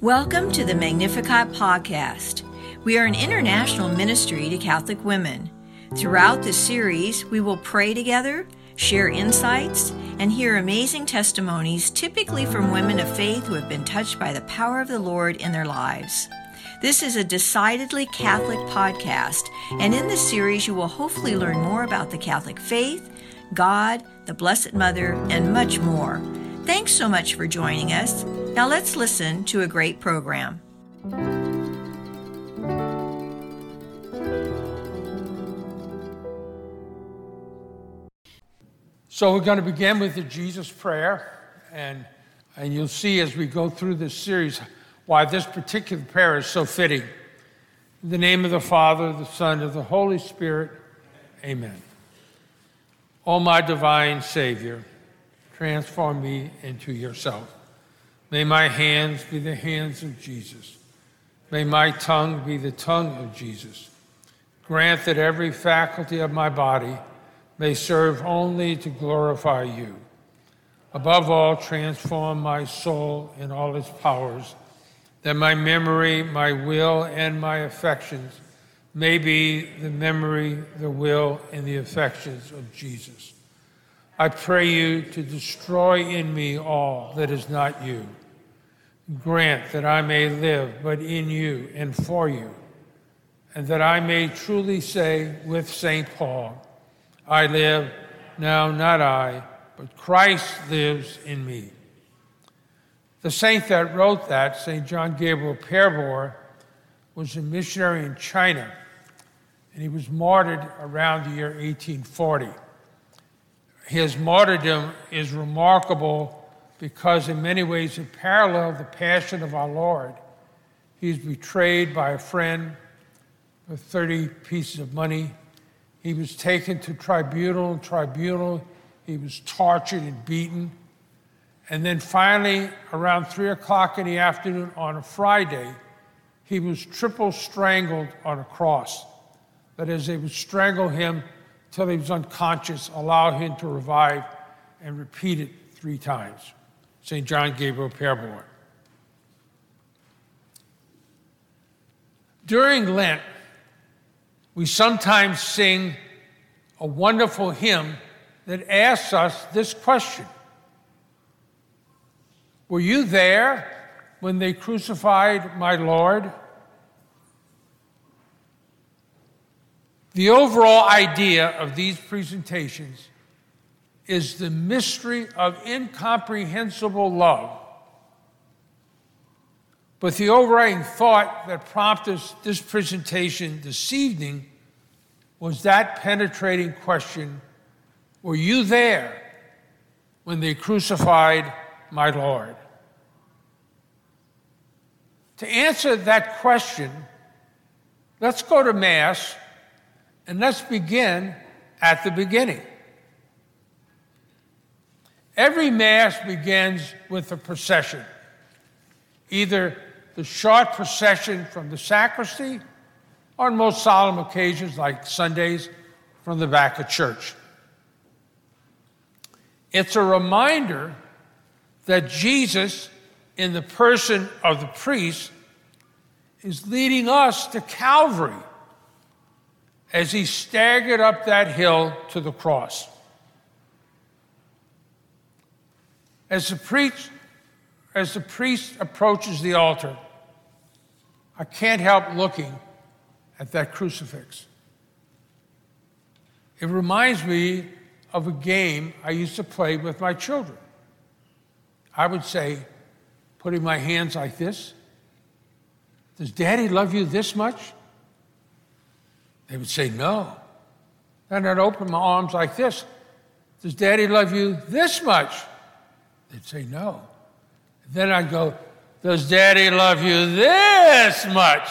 Welcome to the Magnificat Podcast. We are an international ministry to Catholic women. Throughout this series, we will pray together, share insights, and hear amazing testimonies, typically from women of faith who have been touched by the power of the Lord in their lives. This is a decidedly Catholic podcast, and in this series you will hopefully learn more about the Catholic faith, God, the Blessed Mother, and much more. Thanks so much for joining us. Now let's listen to a great program. So we're going to begin with the Jesus Prayer, and you'll see as we go through this series why this particular prayer is so fitting. In the name of the Father, the Son, and the Holy Spirit, amen. O my divine Savior, transform me into yourself. May my hands be the hands of Jesus. May my tongue be the tongue of Jesus. Grant that every faculty of my body may serve only to glorify you. Above all, transform my soul in all its powers, that my memory, my will, and my affections may be the memory, the will, and the affections of Jesus. I pray you to destroy in me all that is not you. Grant that I may live but in you and for you, and that I may truly say with St. Paul, I live, now not I, but Christ lives in me. The saint that wrote that, St. John Gabriel Perboyre, was a missionary in China, and he was martyred around the year 1840. His martyrdom is remarkable because in many ways it paralleled the passion of our Lord. He's betrayed by a friend with 30 pieces of money. He was taken to tribunal. He was tortured and beaten. And then finally, around 3 o'clock in the afternoon on a Friday, he was triple strangled on a cross. That is, they would strangle him till he was unconscious, allow him to revive, and repeat it 3 times. St. John Gabriel Perboyre. During Lent, we sometimes sing a wonderful hymn that asks us this question. Were you there when they crucified my Lord? The overall idea of these presentations is the mystery of incomprehensible love. But the overriding thought that prompted this presentation this evening was that penetrating question, were you there when they crucified my Lord? To answer that question, let's go to Mass and let's begin at the beginning. Every Mass begins with a procession, either the short procession from the sacristy, or on most solemn occasions like Sundays, from the back of church. It's a reminder that Jesus, in the person of the priest, is leading us to Calvary as he staggered up that hill to the cross. As the priest approaches the altar, I can't help looking at that crucifix. It reminds me of a game I used to play with my children. I would say, putting my hands like this, does Daddy love you this much? They would say, no. Then I'd open my arms like this. Does Daddy love you this much? They'd say, no. Then I'd go, does Daddy love you this much?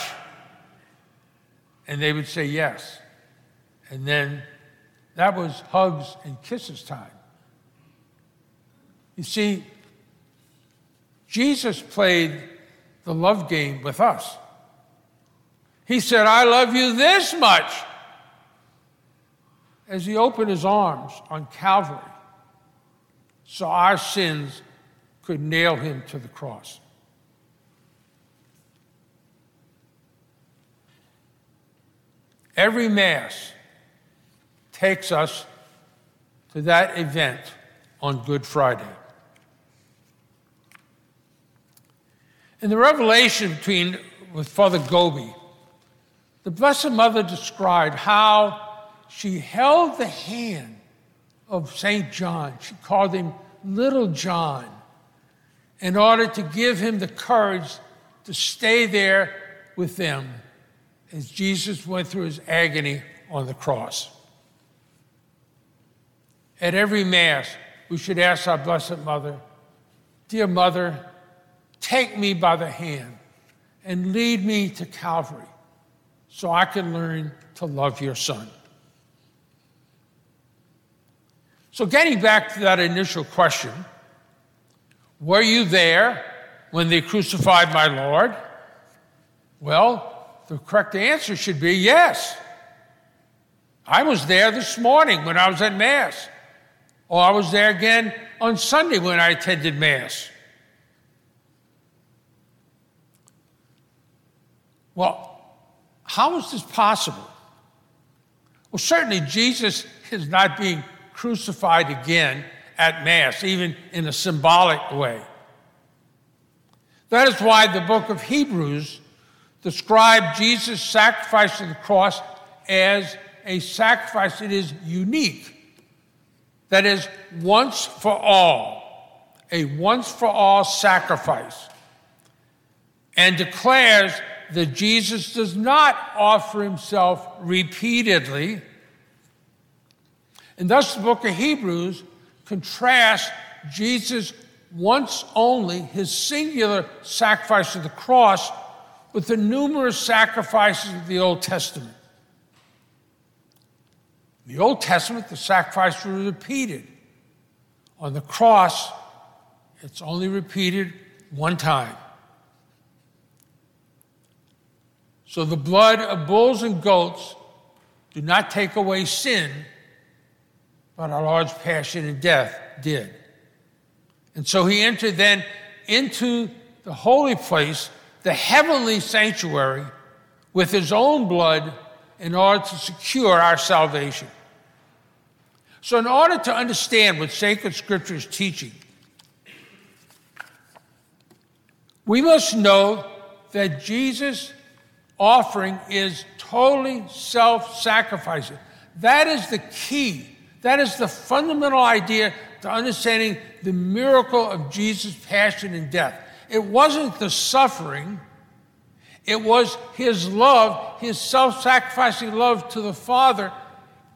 And they would say yes. And then that was hugs and kisses time. You see, Jesus played the love game with us. He said, I love you this much, as he opened his arms on Calvary so our sins could nail him to the cross. Every Mass takes us to that event on Good Friday. In the revelation with Father Gobi, the Blessed Mother described how she held the hand of St. John. She called him Little John in order to give him the courage to stay there with them as Jesus went through his agony on the cross. At every Mass, we should ask our Blessed Mother, "Dear Mother, take me by the hand and lead me to Calvary so I can learn to love your Son." So getting back to that initial question, were you there when they crucified my Lord? Well, the correct answer should be yes. I was there this morning when I was at Mass, or I was there again on Sunday when I attended Mass. Well, how is this possible? Well, certainly Jesus is not being crucified again at Mass, even in a symbolic way. That is why the book of Hebrews described Jesus' sacrifice on the cross as a sacrifice that is unique, that is once for all, a once-for-all sacrifice, and declares that Jesus does not offer himself repeatedly. And thus the book of Hebrews contrasts Jesus once only, his singular sacrifice of the cross, with the numerous sacrifices of the Old Testament. In the Old Testament, the sacrifice was repeated. On the cross, it's only repeated one time. So the blood of bulls and goats do not take away sin, but our Lord's passion and death did. And so he entered then into the holy place, the heavenly sanctuary, with his own blood in order to secure our salvation. So in order to understand what sacred scripture is teaching, we must know that Jesus' offering is totally self-sacrificing. That is the key. That is the fundamental idea to understanding the miracle of Jesus' passion and death. It wasn't the suffering. It was his love, his self-sacrificing love to the Father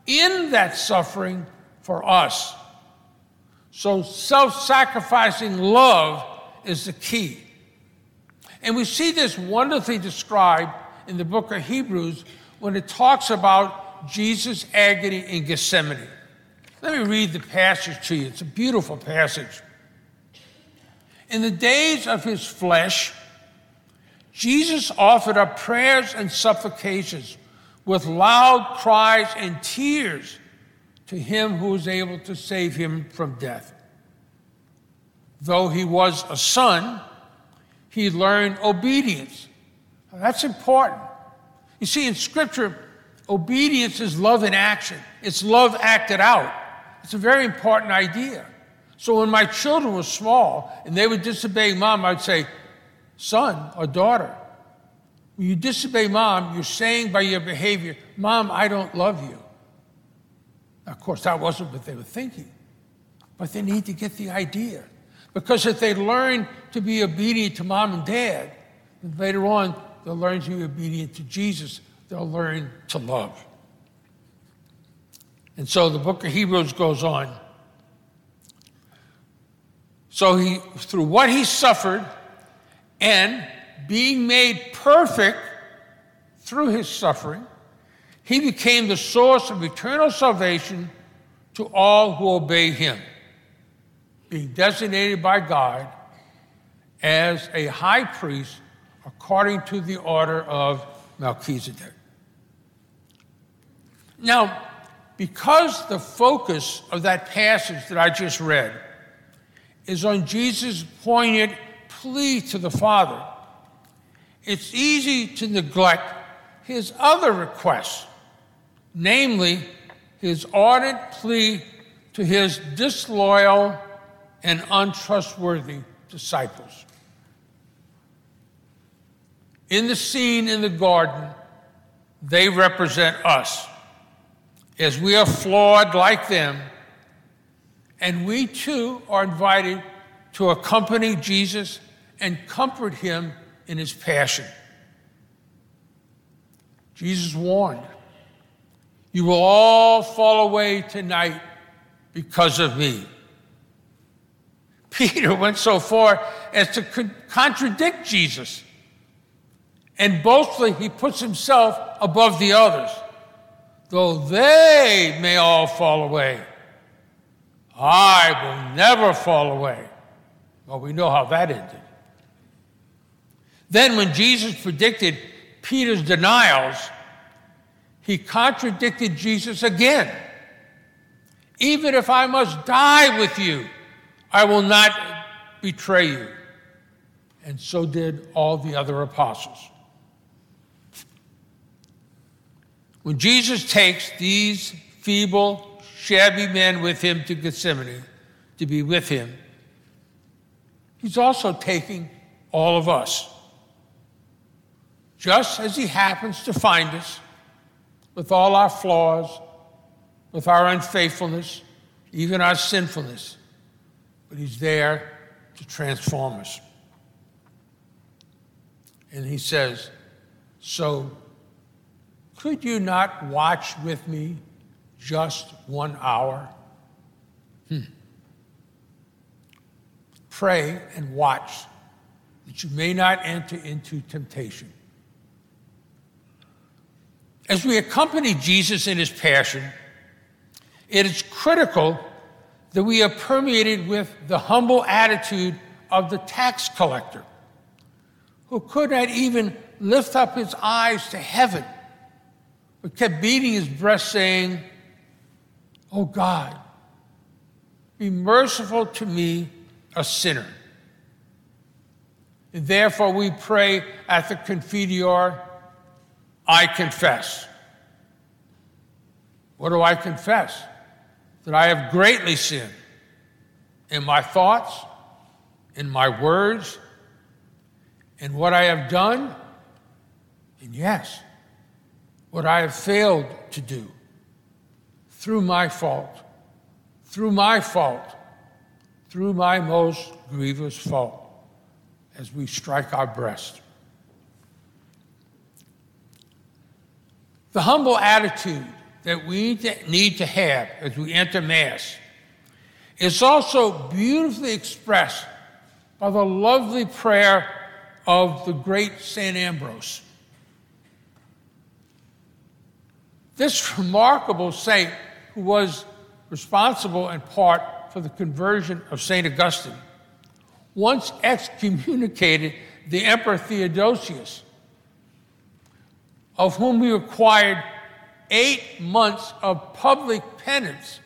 in that suffering for us. So self-sacrificing love is the key. And we see this wonderfully described in the book of Hebrews when it talks about Jesus' agony in Gethsemane. Let me read the passage to you. It's a beautiful passage. "In the days of his flesh, Jesus offered up prayers and supplications with loud cries and tears to him who was able to save him from death. Though he was a son, he learned obedience." Now, that's important. You see, in Scripture, obedience is love in action. It's love acted out. It's a very important idea. So when my children were small and they would disobey Mom, I'd say, "Son or daughter, when you disobey Mom, you're saying by your behavior, 'Mom, I don't love you.'" Now, of course, that wasn't what they were thinking, but they need to get the idea. Because if they learn to be obedient to Mom and Dad, then later on they'll learn to be obedient to Jesus. They'll learn to love. And so the book of Hebrews goes on. "So he, through what he suffered, and being made perfect through his suffering, he became the source of eternal salvation to all who obey him, being designated by God as a high priest according to the order of Melchizedek." Now, because the focus of that passage that I just read is on Jesus' poignant plea to the Father, it's easy to neglect his other requests namely his ardent plea to his disloyal and untrustworthy disciples. In the scene in the garden, they represent us, as we are flawed like them, and we too are invited to accompany Jesus and comfort him in his passion. Jesus warned, "You will all fall away tonight because of me." Peter went so far as to contradict Jesus, and boastfully he puts himself above the others. "Though they may all fall away, I will never fall away." Well, we know how that ended. Then when Jesus predicted Peter's denials, he contradicted Jesus again. "Even if I must die with you, I will not betray you." And so did all the other apostles. When Jesus takes these feeble, shabby men with him to Gethsemane to be with him, he's also taking all of us. Just as he happens to find us, with all our flaws, with our unfaithfulness, even our sinfulness, but he's there to transform us. And he says, "So could you not watch with me just 1 hour?" Pray and watch that you may not enter into temptation. As we accompany Jesus in his passion, it is critical that we are permeated with the humble attitude of the tax collector, who could not even lift up his eyes to heaven, but kept beating his breast saying, "Oh God, be merciful to me, a sinner." And therefore we pray at the Confiteor, "I confess." What do I confess? That I have greatly sinned in my thoughts, in my words, and what I have done, and yes, what I have failed to do, through my fault, through my most grievous fault, as we strike our breast. The humble attitude that we need to have as we enter Mass is also beautifully expressed by the lovely prayer of the great St. Ambrose. This remarkable saint, who was responsible in part for the conversion of Saint Augustine, once excommunicated the Emperor Theodosius, of whom he required 8 months of public penance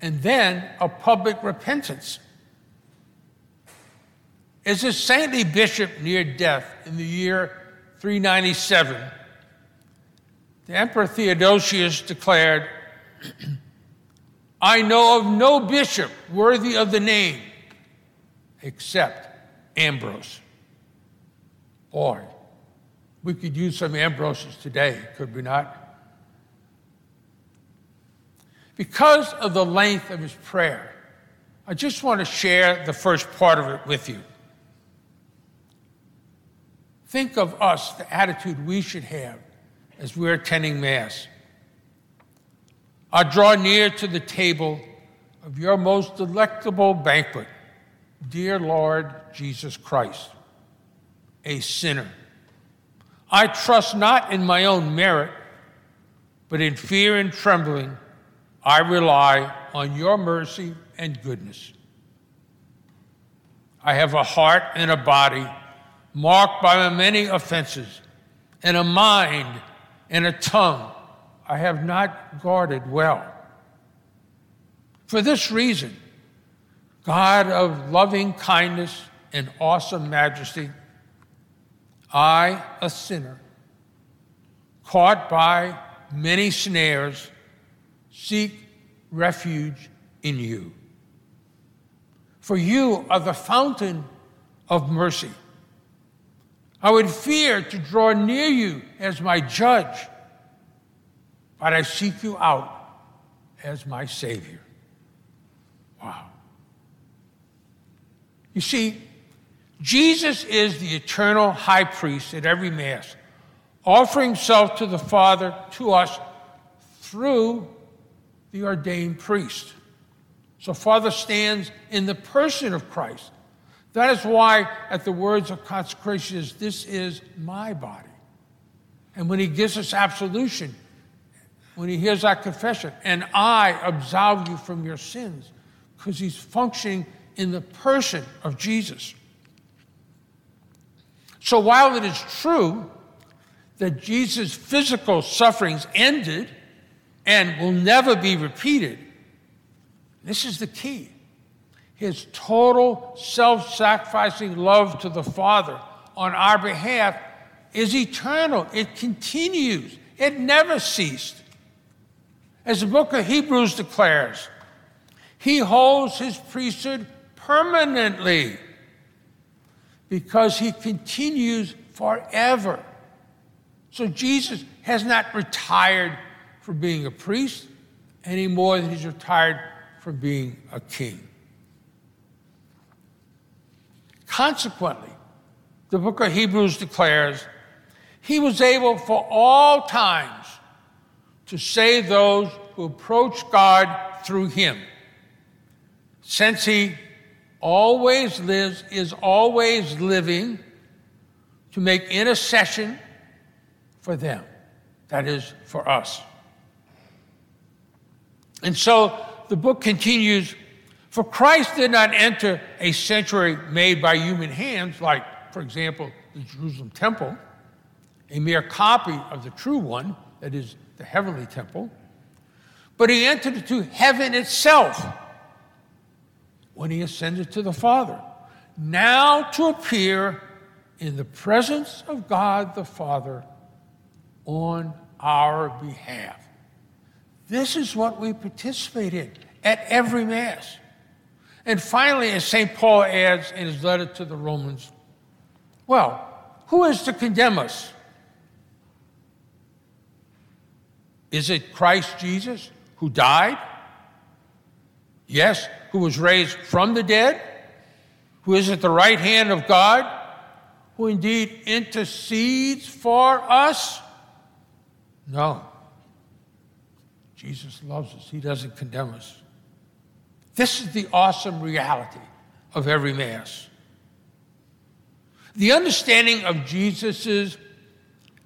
and then of public repentance. As his saintly bishop neared death in the year 397, the Emperor Theodosius declared, "I know of no bishop worthy of the name except Ambrose." Boy, we could use some Ambroses today, could we not? Because of the length of his prayer, I just want to share the first part of it with you. Think of us, the attitude we should have as we're attending Mass. "I draw near to the table of your most delectable banquet, dear Lord Jesus Christ, a sinner. I trust not in my own merit, but in fear and trembling, I rely on your mercy and goodness. I have a heart and a body marked by many offenses, and a mind and a tongue I have not guarded well. For this reason, God of loving kindness and awesome majesty, I, a sinner, caught by many snares, seek refuge in you. For you are the fountain of mercy. I would fear to draw near you as my judge, but I seek you out as my Savior. Wow. You see, Jesus is the eternal high priest at every Mass, offering himself to the Father, to us, through the ordained priest. So Father stands in the person of Christ. That is why at the words of consecration is, this is my body. And when he gives us absolution, when he hears our confession, and I absolve you from your sins, because he's functioning in the person of Jesus. So while it is true that Jesus' physical sufferings ended and will never be repeated, this is the key. His total self-sacrificing love to the Father on our behalf is eternal. It continues. It never ceased. As the book of Hebrews declares, he holds his priesthood permanently because he continues forever. So Jesus has not retired from being a priest any more than he's retired from being a king. Consequently, the book of Hebrews declares, he was able for all times to save those who approach God through him, since he always lives, is always living to make intercession for them, that is, for us. And so the book continues, for Christ did not enter a sanctuary made by human hands, like, for example, the Jerusalem temple, a mere copy of the true one, that is, the heavenly temple, but he entered into heaven itself when he ascended to the Father, now to appear in the presence of God the Father on our behalf. This is what we participate in at every Mass. And finally, as St. Paul adds in his letter to the Romans, well, who is to condemn us? Is it Christ Jesus who died? Yes, who was raised from the dead? Who is at the right hand of God? Who indeed intercedes for us? No. Jesus loves us. He doesn't condemn us. This is the awesome reality of every Mass. The understanding of Jesus'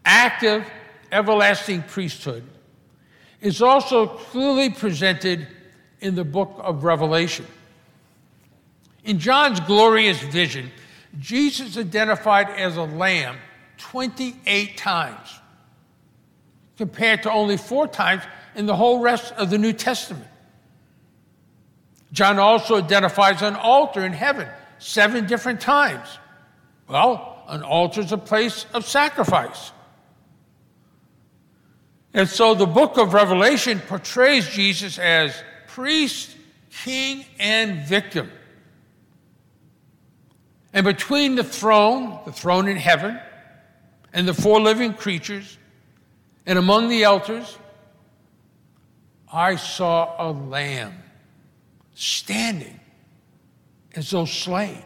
active, everlasting priesthood is also clearly presented in the book of Revelation. In John's glorious vision, Jesus identified as a lamb 28 times, compared to only 4 times in the whole rest of the New Testament. John also identifies an altar in heaven 7 different times. Well, an altar is a place of sacrifice. And so the book of Revelation portrays Jesus as priest, king, and victim. And between the throne in heaven, and the 4 living creatures, and among the elders, I saw a lamb standing as though slain.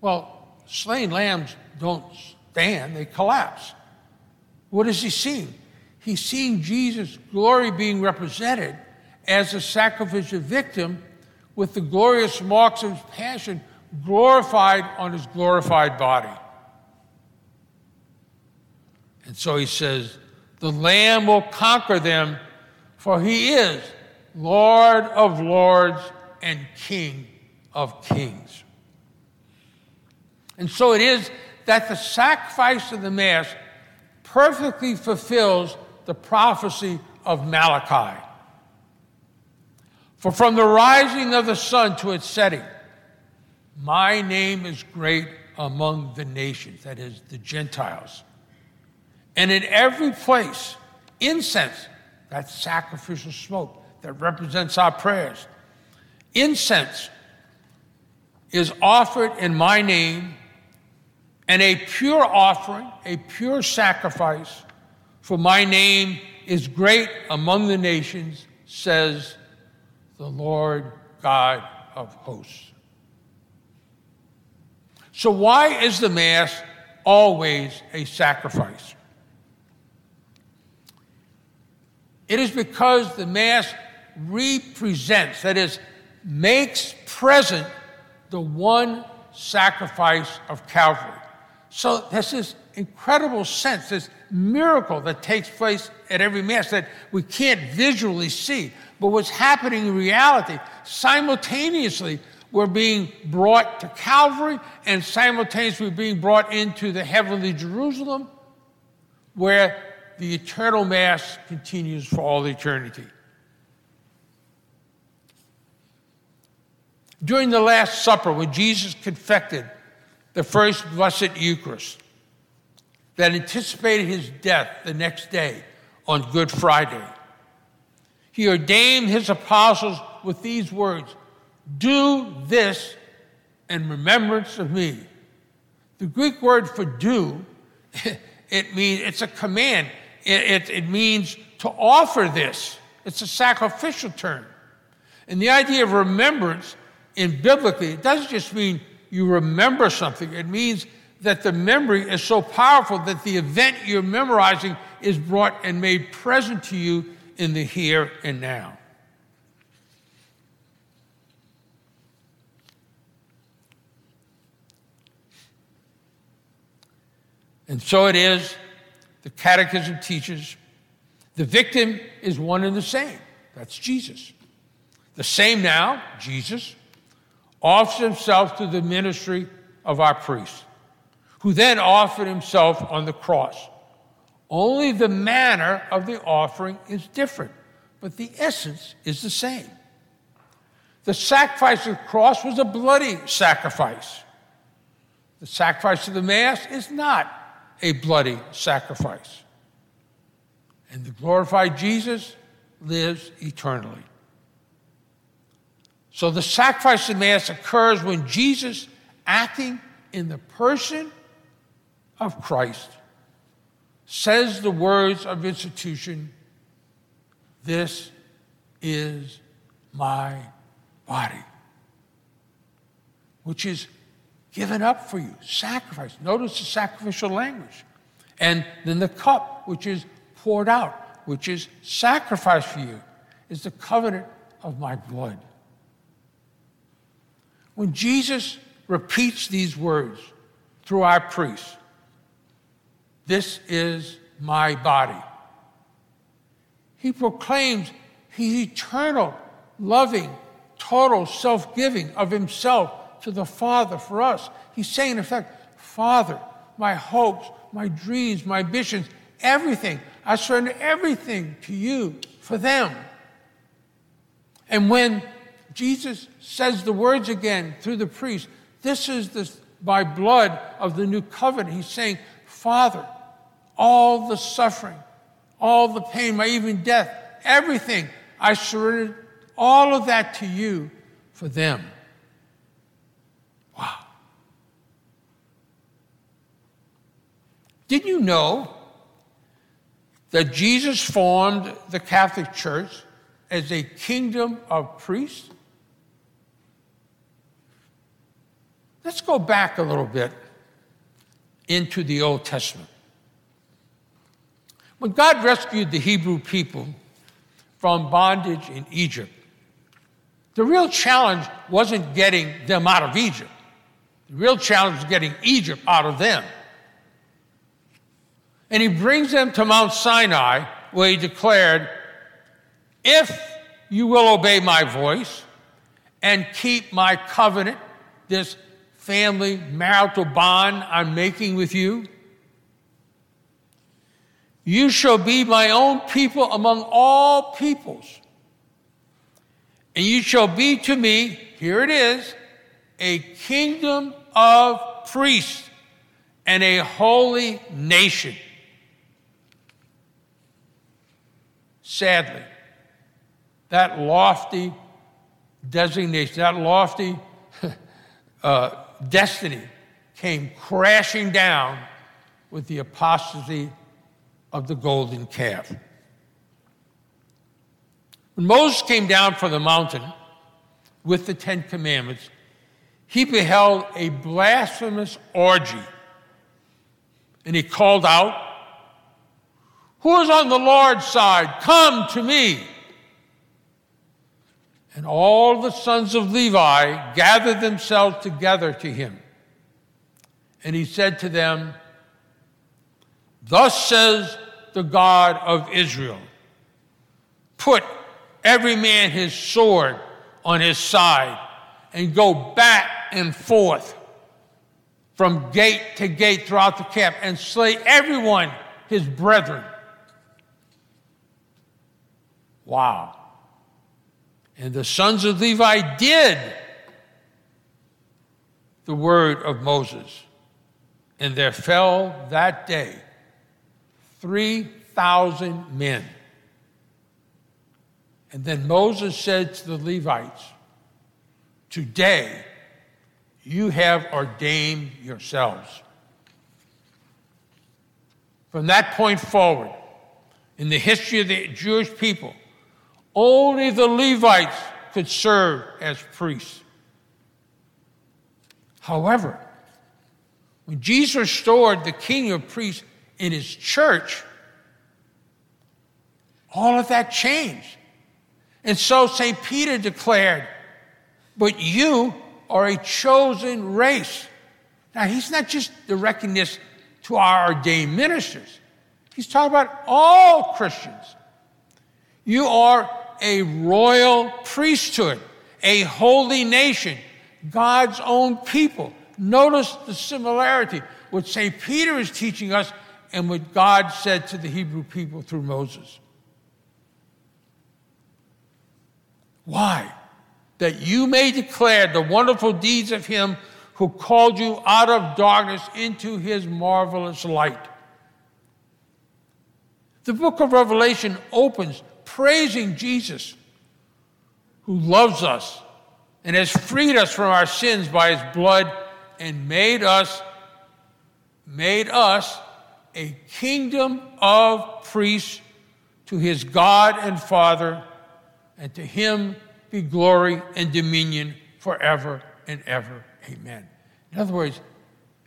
Well, slain lambs don't stand, they collapse. What is he seeing? He's seeing Jesus' glory being represented as a sacrificial victim with the glorious marks of his passion glorified on his glorified body. And so he says, the Lamb will conquer them, for he is Lord of lords and King of kings. And so it is that the sacrifice of the Mass perfectly fulfills the prophecy of Malachi. For from the rising of the sun to its setting, my name is great among the nations, that is, the Gentiles, And in every place, incense, that sacrificial smoke that represents our prayers, incense is offered in my name, and a pure offering, a pure sacrifice, for my name is great among the nations, says the Lord God of hosts. So why is the Mass always a sacrifice? It is because the Mass represents, that is, makes present the one sacrifice of Calvary. So there's this incredible sense, this miracle that takes place at every Mass that we can't visually see. But what's happening in reality, simultaneously we're being brought to Calvary and simultaneously being brought into the heavenly Jerusalem where the eternal Mass continues for all eternity. During the Last Supper, when Jesus confected the first Blessed Eucharist that anticipated his death the next day on Good Friday, he ordained his apostles with these words, "Do this in remembrance of me." The Greek word for do, it means, it's a command. It means to offer this. It's a sacrificial term. And the idea of remembrance in biblically, it doesn't just mean you remember something. It means that the memory is so powerful that the event you're memorizing is brought and made present to you in the here and now. And so it is, the Catechism teaches, the victim is one and the same. That's Jesus. The same now, Jesus, offers himself to the ministry of our priest, who then offered himself on the cross. Only the manner of the offering is different, but the essence is the same. The sacrifice of the cross was a bloody sacrifice. The sacrifice of the Mass is not a bloody sacrifice. And the glorified Jesus lives eternally. So the sacrifice of the Mass occurs when Jesus, acting in the person of Christ, says the words of institution, "This is my body," which is given up for you, sacrifice. Notice the sacrificial language. And then the cup, which is poured out, which is sacrificed for you, is the covenant of my blood. When Jesus repeats these words through our priest, "This is my body," he proclaims his eternal, loving, total self-giving of himself to the Father for us. He's saying, in effect, Father, my hopes, my dreams, my ambitions, everything, I surrender everything to you for them. And when Jesus says the words again through the priest, "This is my blood of the new covenant," he's saying, Father, all the suffering, all the pain, my even death, everything, I surrender all of that to you for them. Wow. Did you know that Jesus formed the Catholic Church as a kingdom of priests? Let's go back a little bit into the Old Testament. When God rescued the Hebrew people from bondage in Egypt, the real challenge wasn't getting them out of Egypt. The real challenge is getting Egypt out of them. And he brings them to Mount Sinai, where he declared, "If you will obey my voice and keep my covenant," this family marital bond I'm making with you, "you shall be my own people among all peoples. And you shall be to me," here it is, "a kingdom of priests and a holy nation." Sadly, that lofty designation, that lofty destiny came crashing down with the apostasy of the golden calf. When Moses came down from the mountain with the Ten Commandments, he beheld a blasphemous orgy, and he called out, "Who is on the Lord's side? Come to me." And all the sons of Levi gathered themselves together to him. And he said to them, "Thus says the God of Israel, put every man his sword on his side and go back and forth from gate to gate throughout the camp and slay everyone his brethren." Wow. And the sons of Levi did the word of Moses. And there fell that day 3,000 men. And then Moses said to the Levites, "Today you have ordained yourselves." From that point forward, in the history of the Jewish people, only the Levites could serve as priests. However, when Jesus restored the king of priests in his church, all of that changed. And so St. Peter declared, "But you are a chosen race." Now, he's not just directing this to our ordained ministers. He's talking about all Christians. You are a royal priesthood, a holy nation, God's own people. Notice the similarity, what St. Peter is teaching us and what God said to the Hebrew people through Moses. Why? That you may declare the wonderful deeds of him who called you out of darkness into his marvelous light. The book of Revelation opens praising Jesus, who loves us and has freed us from our sins by his blood and made us a kingdom of priests to his God and Father, and to him be glory and dominion forever and ever. Amen. In other words,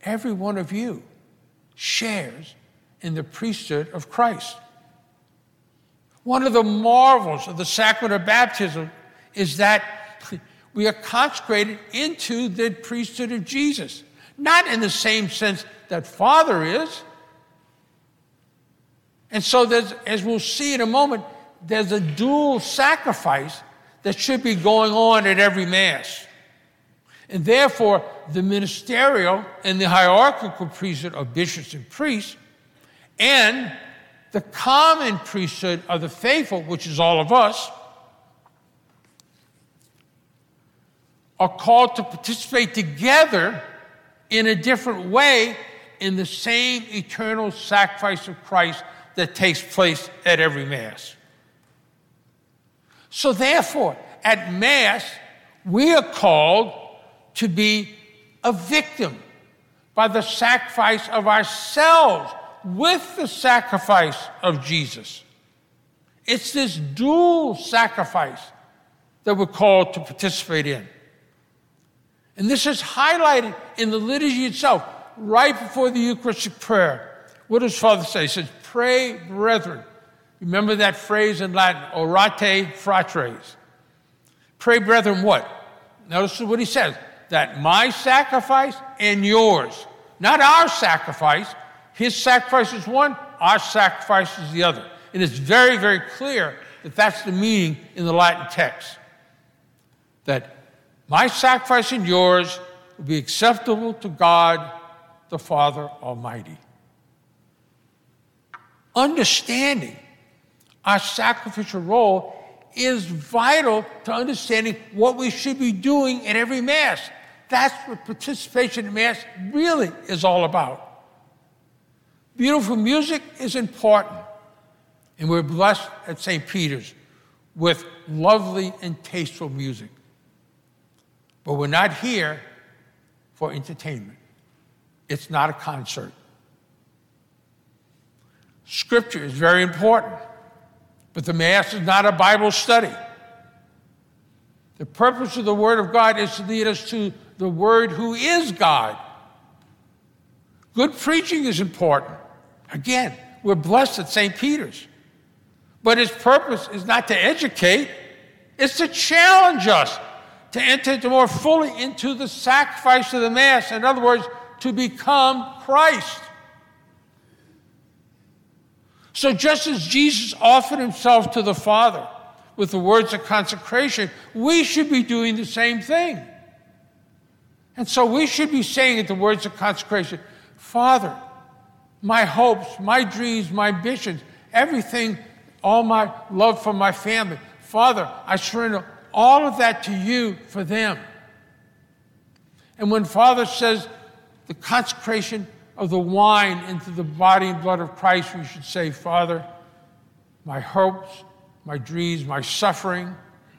every one of you shares in the priesthood of Christ. One of the marvels of the sacrament of baptism is that we are consecrated into the priesthood of Jesus, not in the same sense that Father is. And so as we'll see in a moment, there's a dual sacrifice that should be going on at every Mass. And therefore, the ministerial and the hierarchical priesthood of bishops and priests and the common priesthood of the faithful, which is all of us, are called to participate together in a different way in the same eternal sacrifice of Christ that takes place at every Mass. So therefore, at Mass, we are called to be a victim by the sacrifice of ourselves with the sacrifice of Jesus. It's this dual sacrifice that we're called to participate in. And this is highlighted in the liturgy itself, right before the Eucharistic prayer. What does Father say? He says, "Pray, brethren." Remember that phrase in Latin, orate fratres. Pray, brethren, what? Notice what he says, that my sacrifice and yours, not our sacrifice. His sacrifice is one, our sacrifice is the other. And it's very, very clear that that's the meaning in the Latin text, that my sacrifice and yours will be acceptable to God, the Father Almighty. Understanding our sacrificial role is vital to understanding what we should be doing at every Mass. That's what participation in Mass really is all about. Beautiful music is important. And we're blessed at St. Peter's with lovely and tasteful music. But we're not here for entertainment. It's not a concert. Scripture is very important, but the Mass is not a Bible study. The purpose of the Word of God is to lead us to the Word who is God. Good preaching is important. Again, we're blessed at St. Peter's. But its purpose is not to educate, it's to challenge us to enter more fully into the sacrifice of the Mass. In other words, to become Christ. So just as Jesus offered himself to the Father with the words of consecration, we should be doing the same thing. And so we should be saying at the words of consecration, Father, my hopes, my dreams, my ambitions, everything, all my love for my family. Father, I surrender all of that to you for them. And when Father says the consecration of the wine into the body and blood of Christ, we should say, Father, my hopes, my dreams, my suffering,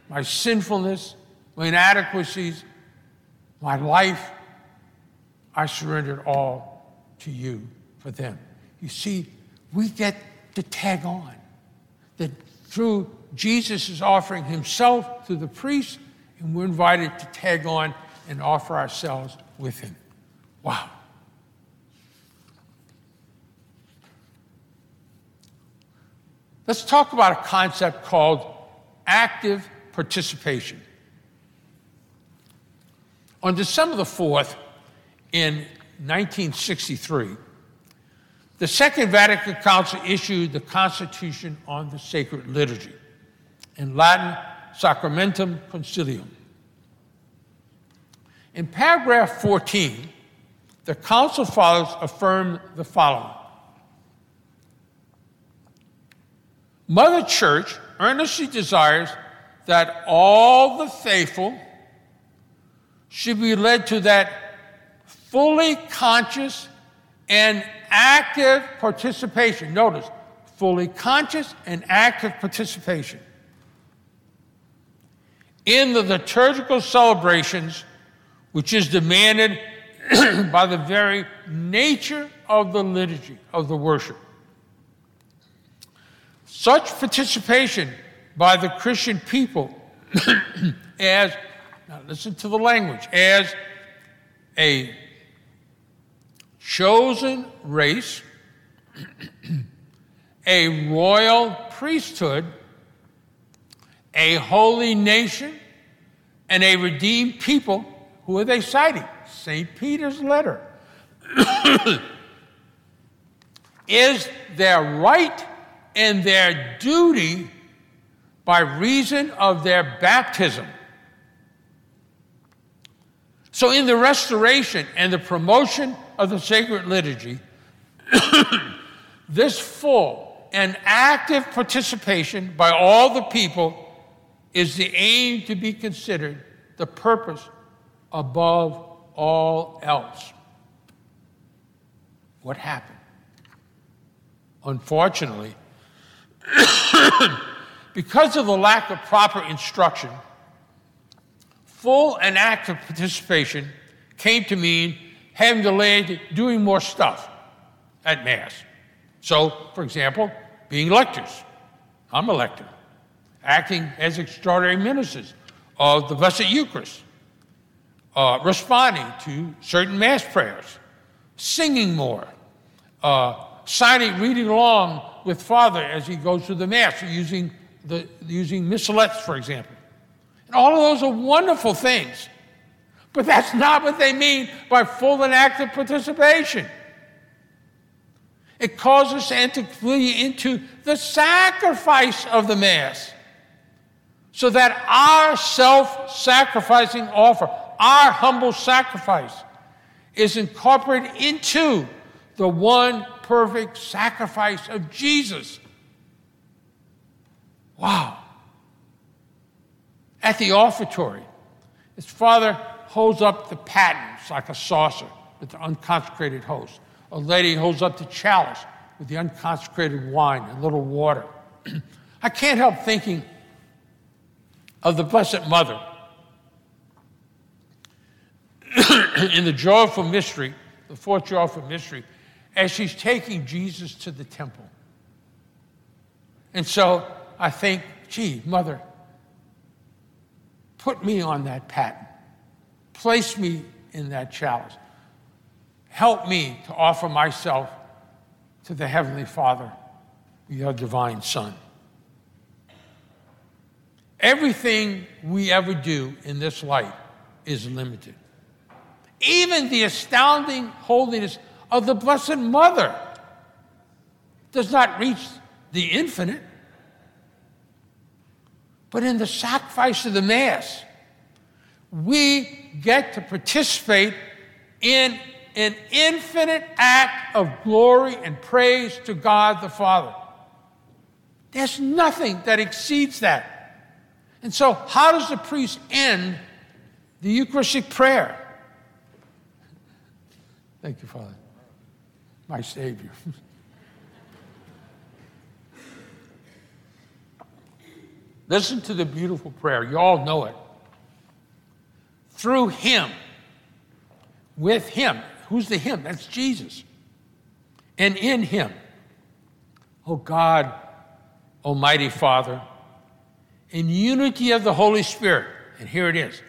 my sinfulness, my inadequacies, my life, I surrender it all to you for them. You see, we get to tag on that through Jesus is offering himself through the priest, and we're invited to tag on and offer ourselves with him. Wow. Let's talk about a concept called active participation. On December the 4th, in 1963, the Second Vatican Council issued the Constitution on the Sacred Liturgy, in Latin, Sacramentum Concilium. In paragraph 14, the Council Fathers affirmed the following. Mother Church earnestly desires that all the faithful should be led to that fully conscious and active participation. Notice, fully conscious and active participation in the liturgical celebrations, which is demanded by the very nature of the liturgy, of the worship. Such participation by the Christian people as, now listen to the language, as a chosen race, a royal priesthood, a holy nation, and a redeemed people. Who are they citing? St. Peter's letter. Is their right and their duty by reason of their baptism. So in the restoration and the promotion of the sacred liturgy, this full and active participation by all the people is the aim to be considered, the purpose above all else. What happened? Unfortunately, because of the lack of proper instruction, full and active participation came to mean having delayed doing more stuff at Mass. So, for example, being lectors. I'm a lector. Acting as extraordinary ministers of the Blessed Eucharist. Responding to certain Mass prayers, singing more, reading along with Father as he goes through the Mass, using missalettes, for example. And all of those are wonderful things, but that's not what they mean by full and active participation. It calls us to enter completely into the sacrifice of the Mass, so that our self-sacrificing offer, our humble sacrifice, is incorporated into the one perfect sacrifice of Jesus. Wow. At the offertory, his Father holds up the patens like a saucer with the unconsecrated host. A lady holds up the chalice with the unconsecrated wine and a little water. I can't help thinking of the Blessed Mother in the joyful mystery, the fourth joyful mystery, as she's taking Jesus to the temple. And so I think, gee, Mother, put me on that pattern. Place me in that chalice. Help me to offer myself to the Heavenly Father, your divine Son. Everything we ever do in this life is limited. Even the astounding holiness of the Blessed Mother does not reach the infinite. But in the sacrifice of the Mass, we get to participate in an infinite act of glory and praise to God the Father. There's nothing that exceeds that. And so how does the priest end the Eucharistic prayer? Thank you, Father, my Savior. Listen to the beautiful prayer. You all know it. Through him, with him. Who's the him? That's Jesus. And in him. Oh God, Almighty Father, in unity of the Holy Spirit, and here it is,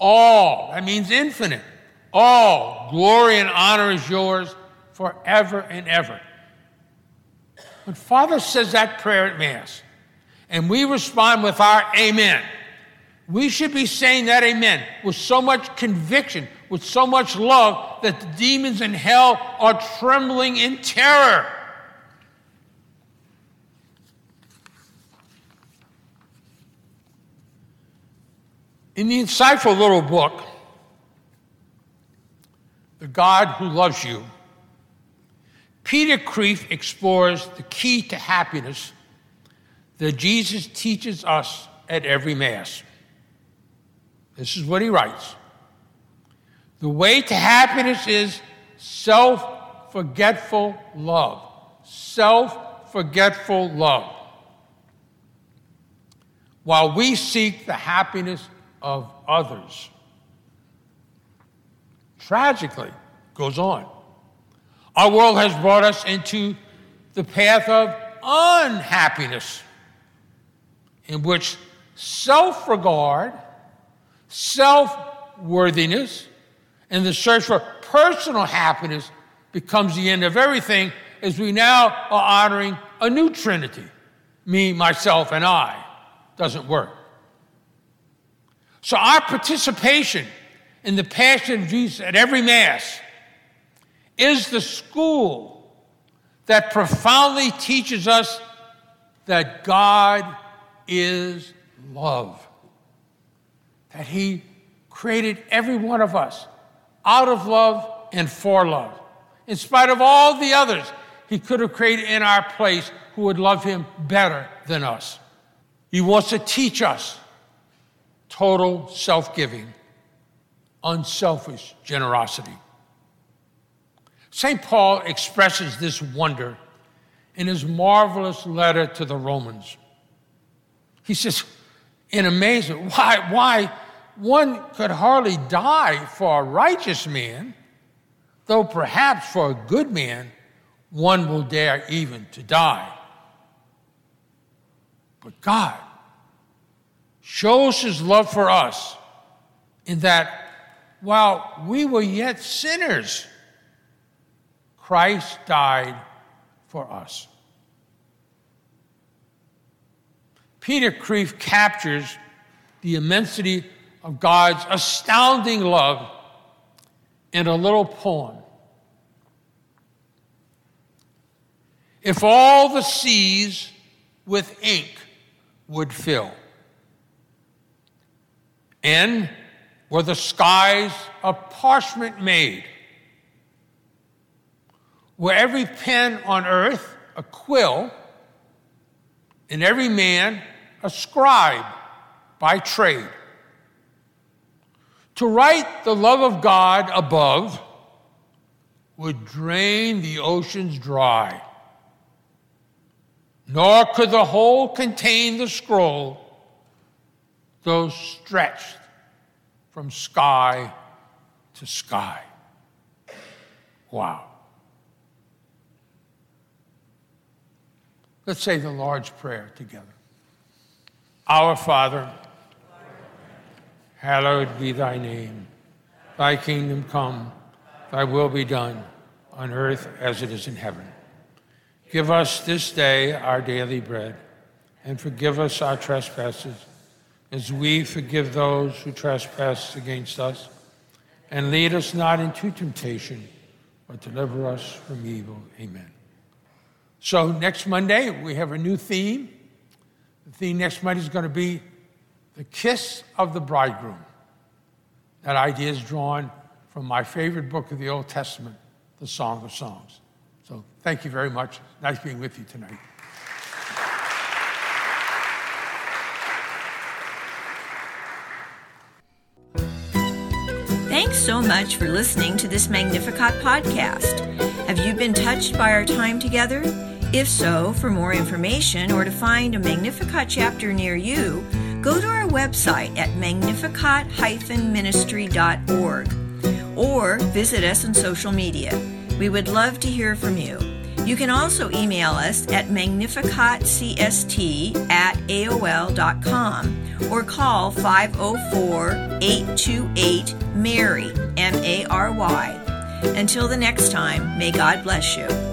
all, that means infinite, all glory and honor is yours forever and ever. When Father says that prayer at Mass, and we respond with our amen, we should be saying that amen with so much conviction, with so much love, that the demons in hell are trembling in terror. In the insightful little book, The God Who Loves You, Peter Kreef explores the key to happiness that Jesus teaches us at every Mass. This is what he writes. The way to happiness is self-forgetful love. Self-forgetful love. While we seek the happiness of others. Tragically, goes on, our world has brought us into the path of unhappiness, in which self-regard, self-worthiness, and the search for personal happiness becomes the end of everything, as we now are honoring a new trinity, me, myself, and I. Doesn't work. So our participation in the Passion of Jesus at every Mass is the school that profoundly teaches us that God is love, that he created every one of us out of love and for love. In spite of all the others he could have created in our place who would love him better than us. He wants to teach us total self-giving, unselfish generosity. St. Paul expresses this wonder in his marvelous letter to the Romans. He says, in amazement, why one could hardly die for a righteous man, though perhaps for a good man one will dare even to die. But God shows his love for us in that while we were yet sinners, Christ died for us. Peter Kreef captures the immensity of God's astounding love in a little poem. If all the seas with ink would fill, and were the skies of parchment made, were every pen on earth a quill, and every man a scribe by trade, to write the love of God above would drain the oceans dry. nor could the whole contain the scroll, though stretched from sky to sky. Wow. Let's say the Lord's Prayer together. Our Father, hallowed be thy name. Thy kingdom come, thy will be done, on earth as it is in heaven. Give us this day our daily bread, and forgive us our trespasses, as we forgive those who trespass against us. And lead us not into temptation, but deliver us from evil. Amen. So next Monday, we have a new theme. The theme next Monday is going to be the kiss of the bridegroom. That idea is drawn from my favorite book of the Old Testament, the Song of Songs. So thank you very much. Nice being with you tonight. Thanks so much for listening to this Magnificat podcast. Have you been touched by our time together? If so, for more information or to find a Magnificat chapter near you, go to our website at Magnificat-Ministry.org or visit us on social media. We would love to hear from you. You can also email us at magnificatcst@aol.com or call 504-828-MARY, M-A-R-Y. Until the next time, may God bless you.